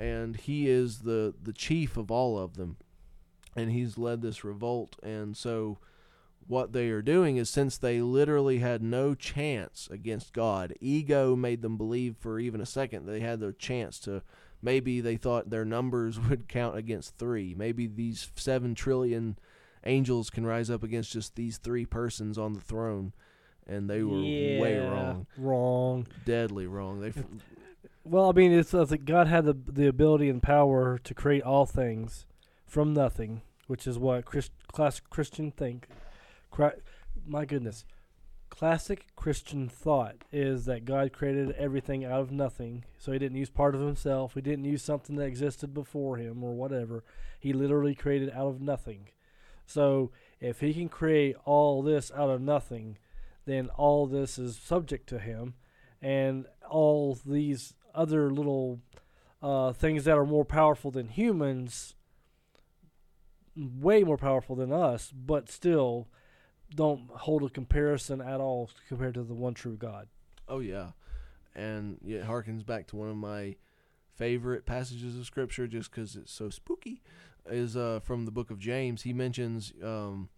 and he is the the chief of all of them. And he's led this revolt, and so what they are doing is, since they literally had no chance against God, ego made them believe for even a second they had their chance to, maybe they thought their numbers would count against three. Maybe these seven trillion angels can rise up against just these three persons on the throne, and they were yeah, way wrong. Wrong. Deadly wrong. They f- Well, I mean, it's, it's like God had the, the ability and power to create all things. From nothing. which is what Christ, classic Christian think. Cri- my goodness. Classic Christian thought is that God created everything out of nothing, so he didn't use part of himself. He didn't use something that existed before him or whatever. He literally created out of nothing. So if he can create all this out of nothing, then all this is subject to him, and all these other little uh, things that are more powerful than humans, way more powerful than us, but still don't hold a comparison at all compared to the one true God. Oh, yeah. And it harkens back to one of my favorite passages of Scripture just because it's so spooky, is uh, from the book of James. He mentions, um,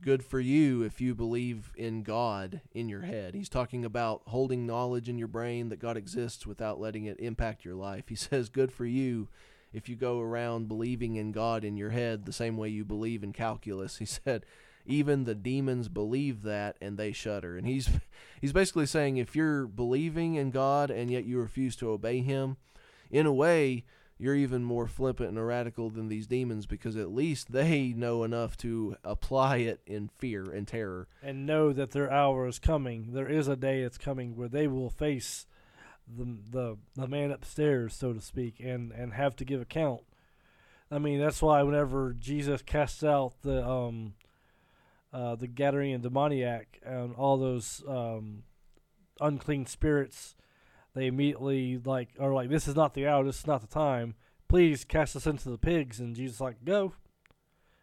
good for you if you believe in God in your head. He's talking about holding knowledge in your brain that God exists without letting it impact your life. He says, good for you if you go around believing in God in your head the same way you believe in calculus. He said, even the demons believe that, and they shudder. And he's he's basically saying if you're believing in God and yet you refuse to obey him, in a way, you're even more flippant and radical than these demons, because at least they know enough to apply it in fear and terror. And know that their hour is coming. There is a day that's coming where they will face the the, the man upstairs, so to speak, and, and have to give account. I mean, that's why whenever Jesus casts out the... um. Uh, the Gadarene demoniac and all those um, unclean spirits, they immediately like are like, this is not the hour, this is not the time. Please cast us into the pigs. And Jesus is like, go.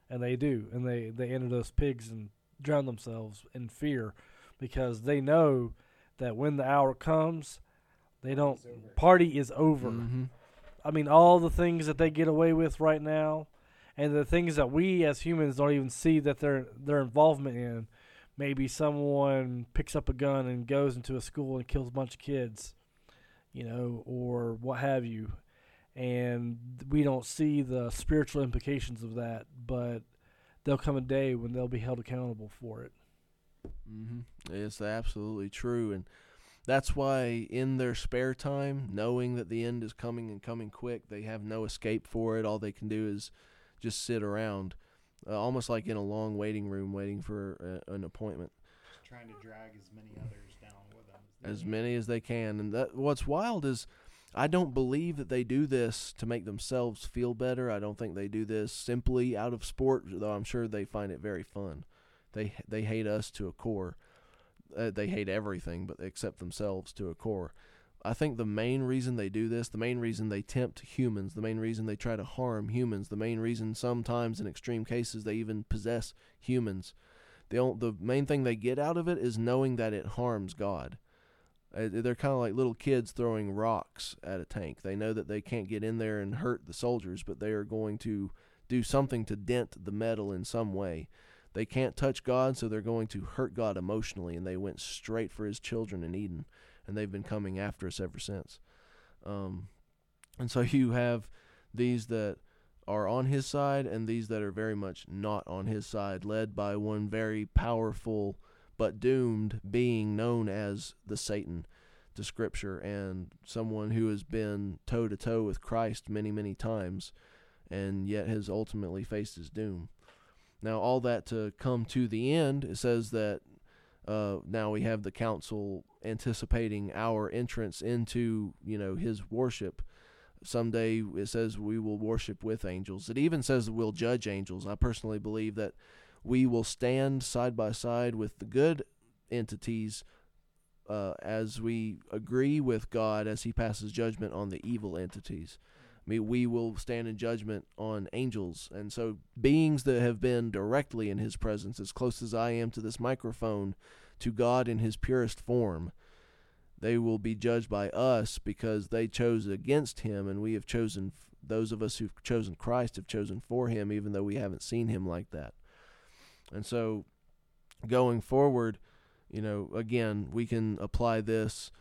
And they do. And they, they enter those pigs and drown themselves in fear, because they know that when the hour comes, they don't, party is over. Mm-hmm. I mean, all the things that they get away with right now, and the things that we as humans don't even see that their their involvement in. Maybe someone picks up a gun and goes into a school and kills a bunch of kids, you know, or what have you. And we don't see the spiritual implications of that, but there'll come a day when they'll be held accountable for it. Mm-hmm. It's absolutely true. And that's why in their spare time, knowing that the end is coming and coming quick, they have no escape for it. All they can do is just sit around, uh, almost like in a long waiting room waiting for a, an appointment. Just trying to drag as many others down with them. As many as they can. And that, what's wild is I don't believe that they do this to make themselves feel better. I don't think they do this simply out of sport, though I'm sure they find it very fun. They they hate us to a core. Uh, they hate everything but except themselves to a core. I think the main reason they do this, the main reason they tempt humans, the main reason they try to harm humans, the main reason sometimes in extreme cases they even possess humans, the the main thing they get out of it is knowing that it harms God. Uh, they're kind of like little kids throwing rocks at a tank. They know that they can't get in there and hurt the soldiers, but they are going to do something to dent the metal in some way. They can't touch God, so they're going to hurt God emotionally, and they went straight for his children in Eden. And they've been coming after us ever since. Um, and so you have these that are on his side and these that are very much not on his side, led by one very powerful but doomed being known as the Satan to Scripture, and someone who has been toe-to-toe with Christ many, many times and yet has ultimately faced his doom. Now, all that to come to the end, it says that Uh, now we have the council anticipating our entrance into, you know, his worship. Someday it says we will worship with angels. It even says we'll judge angels. I personally believe that we will stand side by side with the good entities uh, as we agree with God as he passes judgment on the evil entities. I mean, we will stand in judgment on angels. And so beings that have been directly in his presence, as close as I am to this microphone, to God in his purest form, they will be judged by us because they chose against him, and we have chosen, those of us who've chosen Christ have chosen for him, even though we haven't seen him like that. And so going forward, you know, again, we can apply this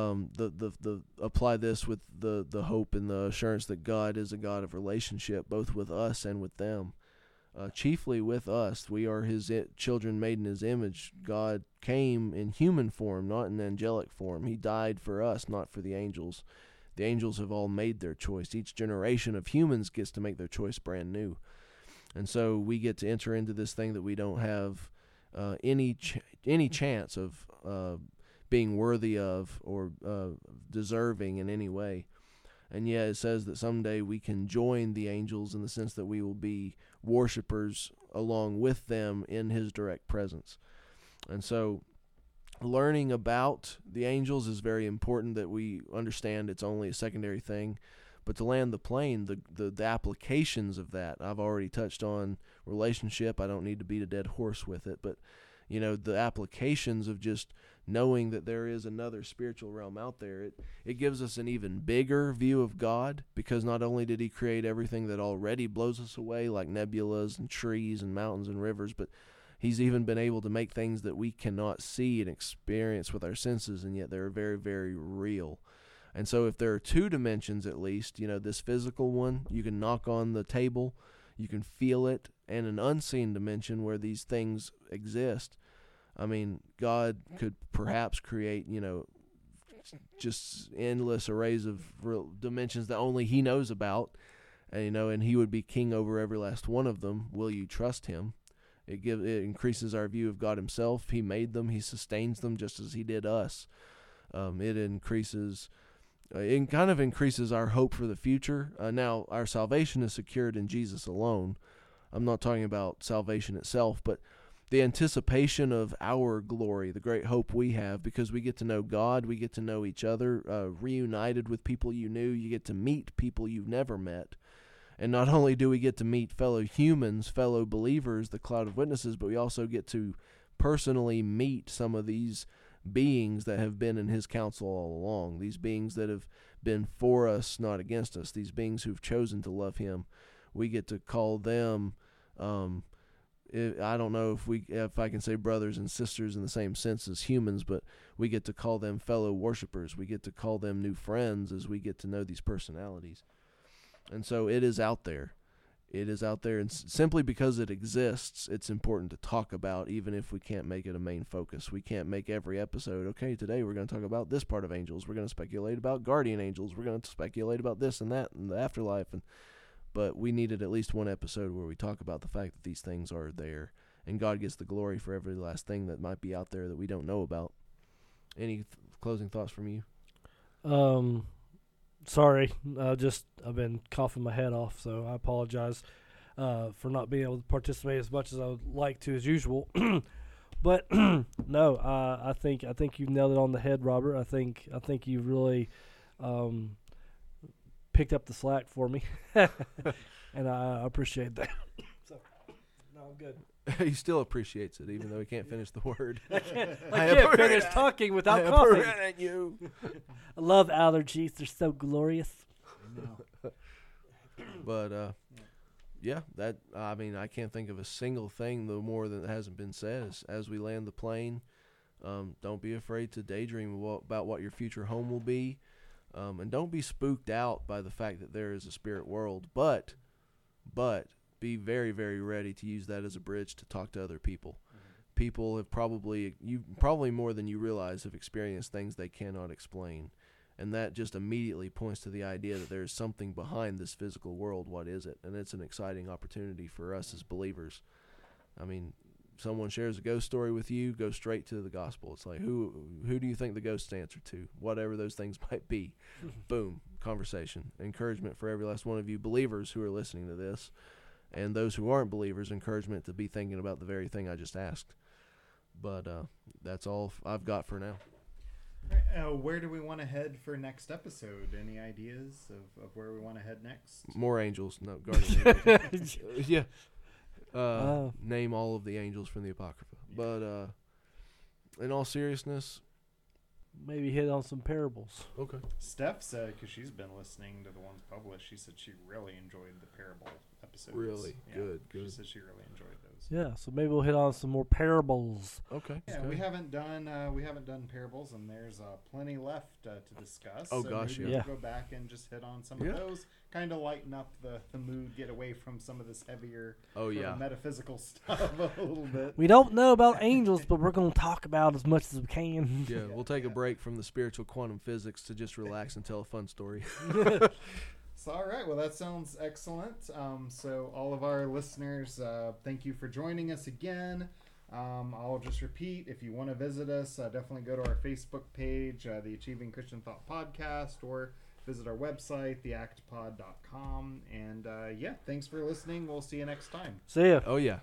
Um, the, the the apply this with the, the hope and the assurance that God is a God of relationship, both with us and with them, uh, chiefly with us. We are his I- children made in his image. God came in human form, not in angelic form. He died for us, not for the angels. The angels have all made their choice. Each generation of humans gets to make their choice brand new. And so we get to enter into this thing that we don't have uh, any ch- any chance of uh, being worthy of or uh, deserving in any way. And yeah, it says that someday we can join the angels in the sense that we will be worshipers along with them in his direct presence. And so learning about the angels is very important, that we understand it's only a secondary thing. But to land the plane, the, the, the applications of that, I've already touched on relationship. I don't need to beat a dead horse with it. But, you know, the applications of just knowing that there is another spiritual realm out there, it, it gives us an even bigger view of God, because not only did he create everything that already blows us away, like nebulas and trees and mountains and rivers, but he's even been able to make things that we cannot see and experience with our senses, and yet they're very, very real. And so if there are two dimensions at least, you know, this physical one, you can knock on the table, you can feel it, and an unseen dimension where these things exist. I mean, God could perhaps create, you know, just endless arrays of real dimensions that only he knows about, and, you know, and he would be king over every last one of them. Will you trust him? It gives, it increases our view of God himself. He made them. He sustains them just as he did us. Um, it increases... It kind of increases our hope for the future. Uh, now, our salvation is secured in Jesus alone. I'm not talking about salvation itself, but the anticipation of our glory, the great hope we have, because we get to know God, we get to know each other, uh, reunited with people you knew, you get to meet people you've never met. And not only do we get to meet fellow humans, fellow believers, the cloud of witnesses, but we also get to personally meet some of these beings that have been in his counsel all along, these beings that have been for us, not against us, these beings who've chosen to love him. We get to call them, um, I don't know if we, if I can say brothers and sisters in the same sense as humans, but we get to call them fellow worshipers. We get to call them new friends as we get to know these personalities. And so it is out there. It is out there, and simply because it exists, it's important to talk about, even if we can't make it a main focus. We can't make every episode, okay, today we're going to talk about this part of angels. We're going to speculate about guardian angels. We're going to speculate about this and that and the afterlife. And, but we needed at least one episode where we talk about the fact that these things are there, and God gets the glory for every last thing that might be out there that we don't know about. Any th- closing thoughts from you? Um... Sorry, I just I've been coughing my head off, so I apologize uh, for not being able to participate as much as I would like to as usual. But no, uh, I think I think you've nailed it on the head, Robert. I think I think you've really um, picked up the slack for me, and I appreciate that. So, no, I'm good. He still appreciates it, even though he can't finish the word. I can't, I I can't finish at, talking without I coughing. At you. I love allergies. They're so glorious. But, uh, yeah, that I mean, I can't think of a single thing, the more that hasn't been said. As, as we land the plane, um, don't be afraid to daydream about what your future home will be. Um, and don't be spooked out by the fact that there is a spirit world. But, but... be very, very ready to use that as a bridge to talk to other people. Mm-hmm. People have probably, you probably more than you realize, have experienced things they cannot explain. And that just immediately points to the idea that there's something behind this physical world. What is it? And it's an exciting opportunity for us as believers. I mean, someone shares a ghost story with you, go straight to the gospel. It's like, who who do you think the ghosts answer to? Whatever those things might be. Boom, conversation. Encouragement for every last one of you believers who are listening to this. And those who aren't believers, encouragement to be thinking about the very thing I just asked. But uh, that's all I've got for now. Uh, where do we want to head for next episode? Any ideas of, of where we want to head next? More angels. No, guardian angels. Yeah. Uh, wow. Name all of the angels from the Apocrypha. Yeah. But uh, in all seriousness... Maybe hit on some parables. Okay. Steph said, because she's been listening to the ones published, she said she really enjoyed the parable episodes. Really? Yeah. Good, good. She said she really enjoyed those. Yeah, so maybe we'll hit on some more parables. Okay. Yeah, we haven't done uh, we haven't done parables, and there's uh, plenty left uh, to discuss. Oh, so gosh, maybe yeah. We'll go back and just hit on some yeah. of those, kind of lighten up the, the mood, get away from some of this heavier oh, yeah. metaphysical stuff a little bit. We don't know about angels, but we're going to talk about as much as we can. Yeah, we'll take yeah. a break from the spiritual quantum physics to just relax and tell a fun story. So, all right. Well, that sounds excellent. Um, so all of our listeners, uh, thank you for joining us again. Um, I'll just repeat, if you want to visit us, uh, definitely go to our Facebook page, uh, the Achieving Christian Thought Podcast, or visit our website, the act pod dot com. And, uh, yeah, thanks for listening. We'll see you next time. See ya. Oh, yeah.